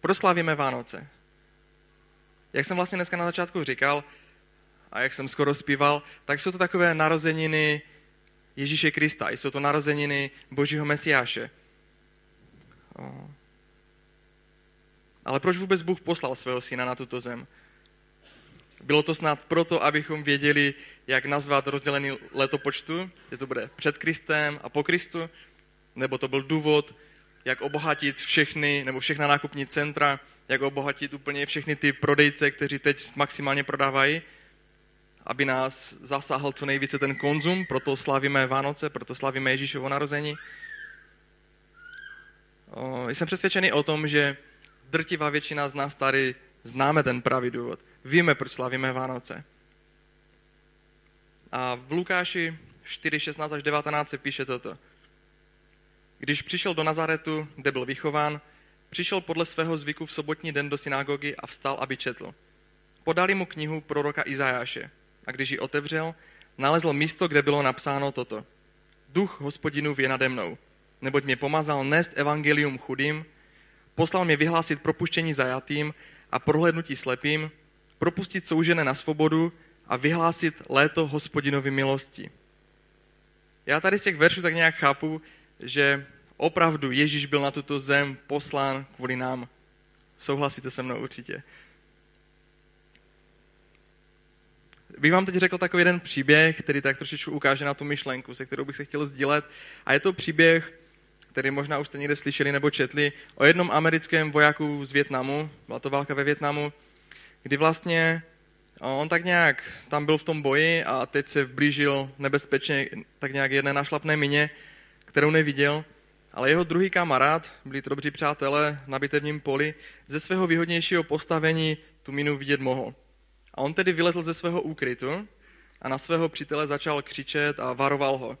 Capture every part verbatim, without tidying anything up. Proslavíme Vánoce. Jak jsem vlastně dneska na začátku říkal a jak jsem skoro zpíval, tak jsou to takové narozeniny Ježíše Krista. Jsou to narozeniny Božího Mesiáše. Ale proč vůbec Bůh poslal svého syna na tuto zem? Bylo to snad proto, abychom věděli, jak nazvat rozdělený letopočtu, že to bude před Kristem a po Kristu, nebo to byl důvod, jak obohatit všechny, nebo všechna nákupní centra, jak obohatit úplně všechny ty prodejce, kteří teď maximálně prodávají, aby nás zasáhl co nejvíce ten konzum, proto slavíme Vánoce, proto slavíme Ježíšovo narození. O, jsem přesvědčený o tom, že drtivá většina z nás tady známe ten pravý důvod. Víme, proč slavíme Vánoce. A v Lukáši čtyři šestnáct až devatenáct se píše toto. Když přišel do Nazaretu, kde byl vychován, přišel podle svého zvyku v sobotní den do synagogy a vstal, aby četl. Podali mu knihu proroka Izajáše a když ji otevřel, nalezl místo, kde bylo napsáno toto. Duch Hospodinův je nade mnou, neboť mě pomazal nést evangelium chudým, poslal mě vyhlásit propuštění zajatým a prohlédnutí slepým, propustit soužené na svobodu a vyhlásit léto Hospodinovy milosti. Já tady z těch veršů tak nějak chápu, že opravdu Ježíš byl na tuto zem poslán kvůli nám. Souhlasíte se mnou určitě. Bych vám teď řekl takový jeden příběh, který tak trošičku ukáže na tu myšlenku, se kterou bych se chtěl sdílet. A je to příběh, který možná už jste někde slyšeli nebo četli, o jednom americkém vojáku z Vietnamu, byla to válka ve Vietnamu, kdy vlastně on tak nějak tam byl v tom boji a teď se blížil nebezpečně tak nějak jedné našlapné mině, kterou neviděl, ale jeho druhý kamarád, byli to dobří přátelé na bitevním poli, ze svého výhodnějšího postavení tu minu vidět mohl. A on tedy vylezl ze svého úkrytu a na svého přítele začal křičet a varoval ho.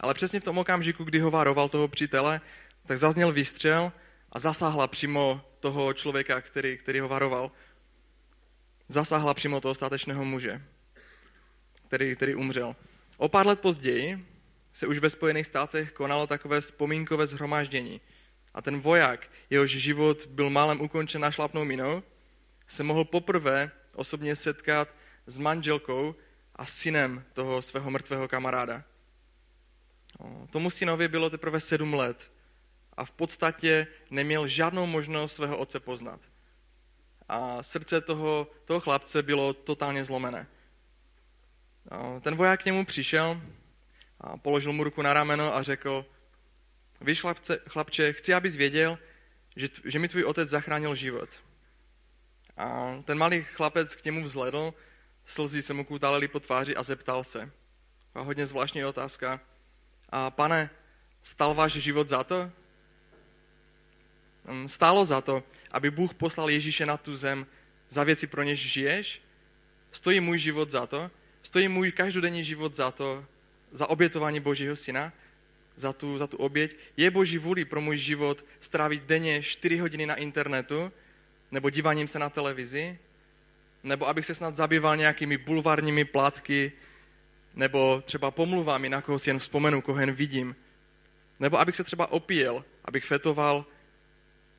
Ale přesně v tom okamžiku, kdy ho varoval toho přítele, tak zazněl výstřel a zasáhla přímo toho člověka, který, který ho varoval. Zasáhla přímo toho statečného muže, který, který umřel. O pár let později se už ve Spojených státech konalo takové vzpomínkové shromáždění. A ten voják, jehož život byl málem ukončen našlapnou minou, se mohl poprvé osobně setkat s manželkou a synem toho svého mrtvého kamaráda. Tomu synovi bylo teprve sedm let a v podstatě neměl žádnou možnost svého otce poznat. A srdce toho, toho chlapce bylo totálně zlomené. Ten voják k němu přišel a položil mu ruku na rameno a řekl: Víš, chlapce, chlapče, chci, abys věděl, že, že mi tvůj otec zachránil život. A ten malý chlapec k němu vzhledl, slzy se mu kutálely po tváři a zeptal se. A hodně zvláštní otázka. A pane, stál váš život za to? Stálo za to, aby Bůh poslal Ježíše na tu zem za věci, pro něž žiješ? Stojí můj život za to? Stojí můj každodenní život za to, za obětování Božího syna? Za tu, za tu oběť? Je Boží vůli pro můj život strávit denně čtyři hodiny na internetu? Nebo díváním se na televizi? Nebo abych se snad zabýval nějakými bulvárními plátky? Nebo třeba pomluvami, na koho si jen vzpomenu, koho jen vidím. Nebo abych se třeba opíjel, abych fetoval.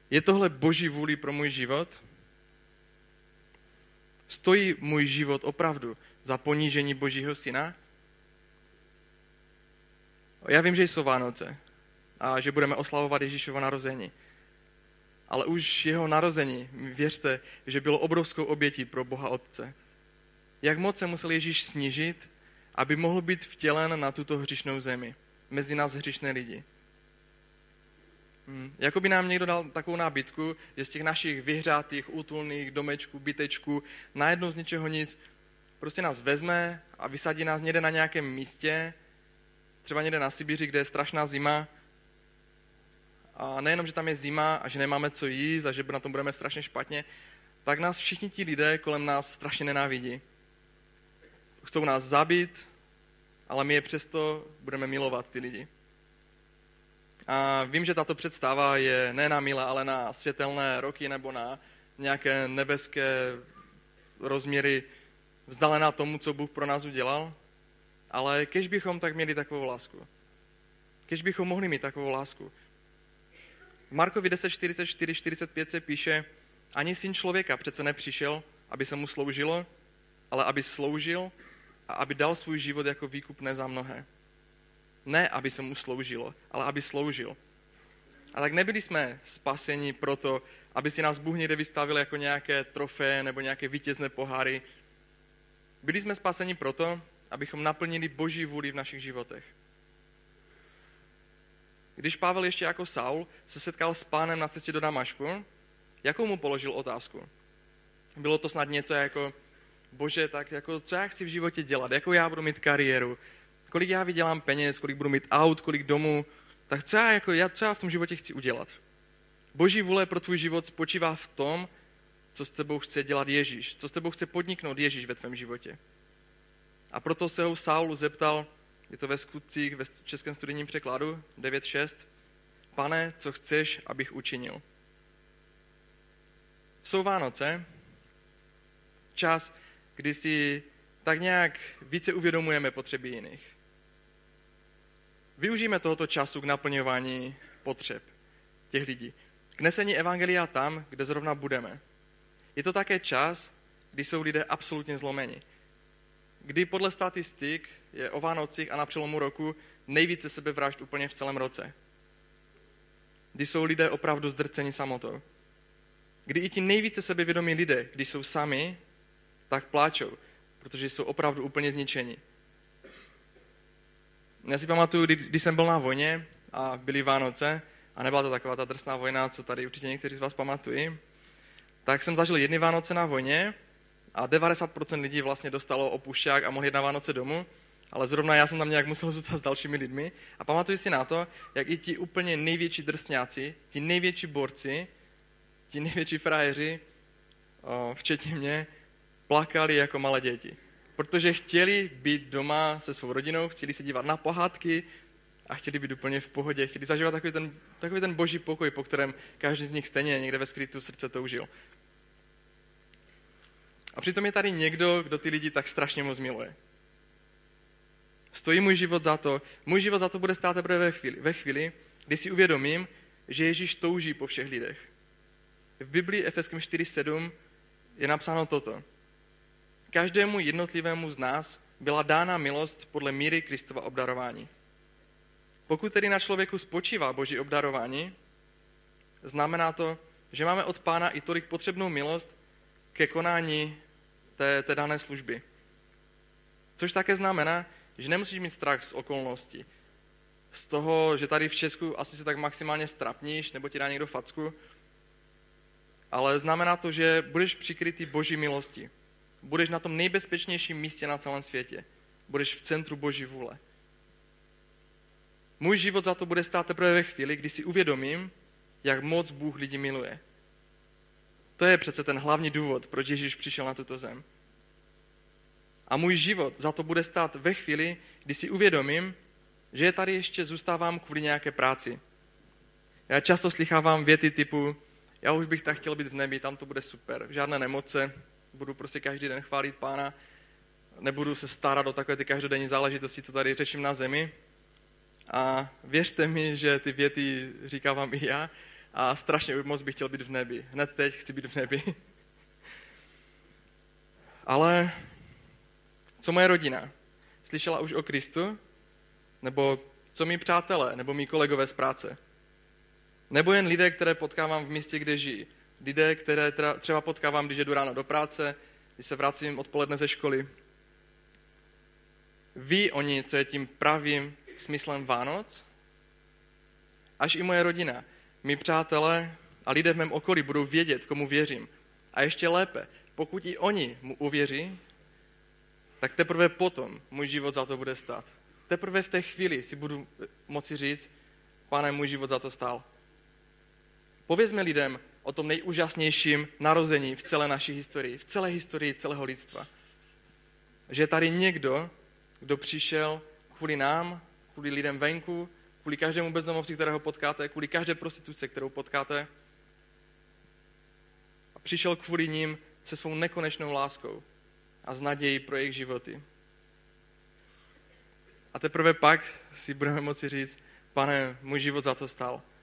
Je tohle Boží vůli pro můj život? Stojí můj život opravdu za ponížení Božího syna? Já vím, že jsou Vánoce a že budeme oslavovat Ježíšovo narození. Ale už jeho narození, věřte, že bylo obrovskou obětí pro Boha Otce. Jak moc se musel Ježíš snížit, aby mohl být vtělen na tuto hříšnou zemi, mezi nás hříšné lidi. Hmm. Jakoby nám někdo dal takovou nábytku, že z těch našich vyhřátých, útulných domečků, bytečků, najednou z ničeho nic, prostě nás vezme a vysadí nás někde na nějakém místě, třeba někde na Sibiři, kde je strašná zima. A nejenom, že tam je zima a že nemáme co jíst a že na tom budeme strašně špatně, tak nás všichni ti lidé kolem nás strašně nenávidí. Chcou nás zabít, ale my je přesto budeme milovat, ty lidi. A vím, že tato představa je ne na milé, ale na světelné roky nebo na nějaké nebeské rozměry vzdálená tomu, co Bůh pro nás udělal, ale kež bychom tak měli takovou lásku. Kež bychom mohli mít takovou lásku. Markovi deset čtyřicet čtyři čtyřicet pět se píše, ani syn člověka přece nepřišel, aby se mu sloužilo, ale aby sloužil a aby dal svůj život jako výkupné za mnohé. Ne, aby se mu sloužilo, ale aby sloužil. A tak nebyli jsme spaseni proto, aby si nás Bůh někde vystavil jako nějaké trofeje nebo nějaké vítězné poháry. Byli jsme spaseni proto, abychom naplnili Boží vůli v našich životech. Když Pavel ještě jako Saul se setkal s Pánem na cestě do Damašku, jakou mu položil otázku? Bylo to snad něco jako, Bože, tak jako, co já chci v životě dělat? Jakou já budu mít kariéru? Kolik já vydělám peněz? Kolik budu mít aut? Kolik domů? Tak co já, jako, já, co já v tom životě chci udělat? Boží vůle pro tvůj život spočívá v tom, co s tebou chce dělat Ježíš, co s tebou chce podniknout Ježíš ve tvém životě. A proto se ho Saul zeptal, je to ve Skutcích, ve českém studijním překladu, devět šest, Pane, co chceš, abych učinil? Jsou Vánoce, čas, kdy si tak nějak více uvědomujeme potřeby jiných. Využijeme tohoto času k naplňování potřeb těch lidí. K nesení evangelia tam, kde zrovna budeme. Je to také čas, kdy jsou lidé absolutně zlomeni. Kdy podle statistik je o Vánocích a na přelomu roku nejvíce sebevražd úplně v celém roce. Kdy jsou lidé opravdu zdrceni samotou. Kdy i ti nejvíce sebevědomí lidé, když jsou sami, tak pláčou, protože jsou opravdu úplně zničeni. Já si pamatuju, když jsem byl na vojně a byly Vánoce, a nebyla to taková ta drsná vojna, co tady určitě někteří z vás pamatují, tak jsem zažil jedny Vánoce na vojně a devadesát procent lidí vlastně dostalo opušťák a mohli jít na Vánoce domů, ale zrovna já jsem tam nějak musel zůstat s dalšími lidmi. A pamatuju si na to, jak i ti úplně největší drsňáci, ti největší borci, ti největší frajeři, včetně mě, plakali jako malé děti. Protože chtěli být doma se svou rodinou, chtěli se dívat na pohádky a chtěli být úplně v pohodě, chtěli zažívat takový ten, takový ten boží pokoj, po kterém každý z nich stejně někde ve skrytu srdce toužil. A přitom je tady někdo, kdo ty lidi tak strašně moc miluje. Stojí můj život za to, můj život za to bude stát teprve ve chvíli, ve chvíli, kdy si uvědomím, že Ježíš touží po všech lidech. V Biblii Efeským čtyři sedm je napsáno toto. Každému jednotlivému z nás byla dána milost podle míry Kristova obdarování. Pokud tedy na člověku spočívá Boží obdarování, znamená to, že máme od Pána i tolik potřebnou milost ke konání té, té dané služby. Což také znamená, že nemusíš mít strach z okolností. Z toho, že tady v Česku asi se tak maximálně strapníš, nebo ti dá někdo facku, ale znamená to, že budeš přikrytý Boží milostí. Budeš na tom nejbezpečnějším místě na celém světě. Budeš v centru Boží vůle. Můj život za to bude stát teprve ve chvíli, kdy si uvědomím, jak moc Bůh lidi miluje. To je přece ten hlavní důvod, proč Ježíš přišel na tuto zem. A můj život za to bude stát ve chvíli, kdy si uvědomím, že je tady ještě zůstávám kvůli nějaké práci. Já často slychávám věty typu, já už bych tak chtěl být v nebi, tam to bude super, žádné nemoce, budu prostě každý den chválit Pána, nebudu se starat o takové ty každodenní záležitosti, co tady řeším na zemi. A věřte mi, že ty věty říkávám i já a strašně moc bych chtěl být v nebi. Hned teď chci být v nebi. Ale co moje rodina? Slyšela už o Kristu? Nebo co mý přátelé, nebo mý kolegové z práce? Nebo jen lidé, které potkávám v místě, kde žijí? Lidé, které třeba potkávám, když jdu ráno do práce, když se vracím odpoledne ze školy. Ví oni, co je tím pravým smyslem Vánoc? Až i moje rodina, mí přátelé a lidé v mém okolí budou vědět, komu věřím. A ještě lépe, pokud i oni mu uvěří, tak teprve potom můj život za to bude stát. Teprve v té chvíli si budu moci říct, Pane, můj život za to stál. Povězme lidem o tom nejúžasnějším narození v celé naší historii, v celé historii celého lidstva. Že je tady někdo, kdo přišel kvůli nám, kvůli lidem venku, kvůli každému bezdomovci, kterého potkáte, kvůli každé prostituce, kterou potkáte. A přišel kvůli nim se svou nekonečnou láskou a s nadějí pro jejich životy. A teprve pak si budeme moci říct, Pane, můj život za to stál.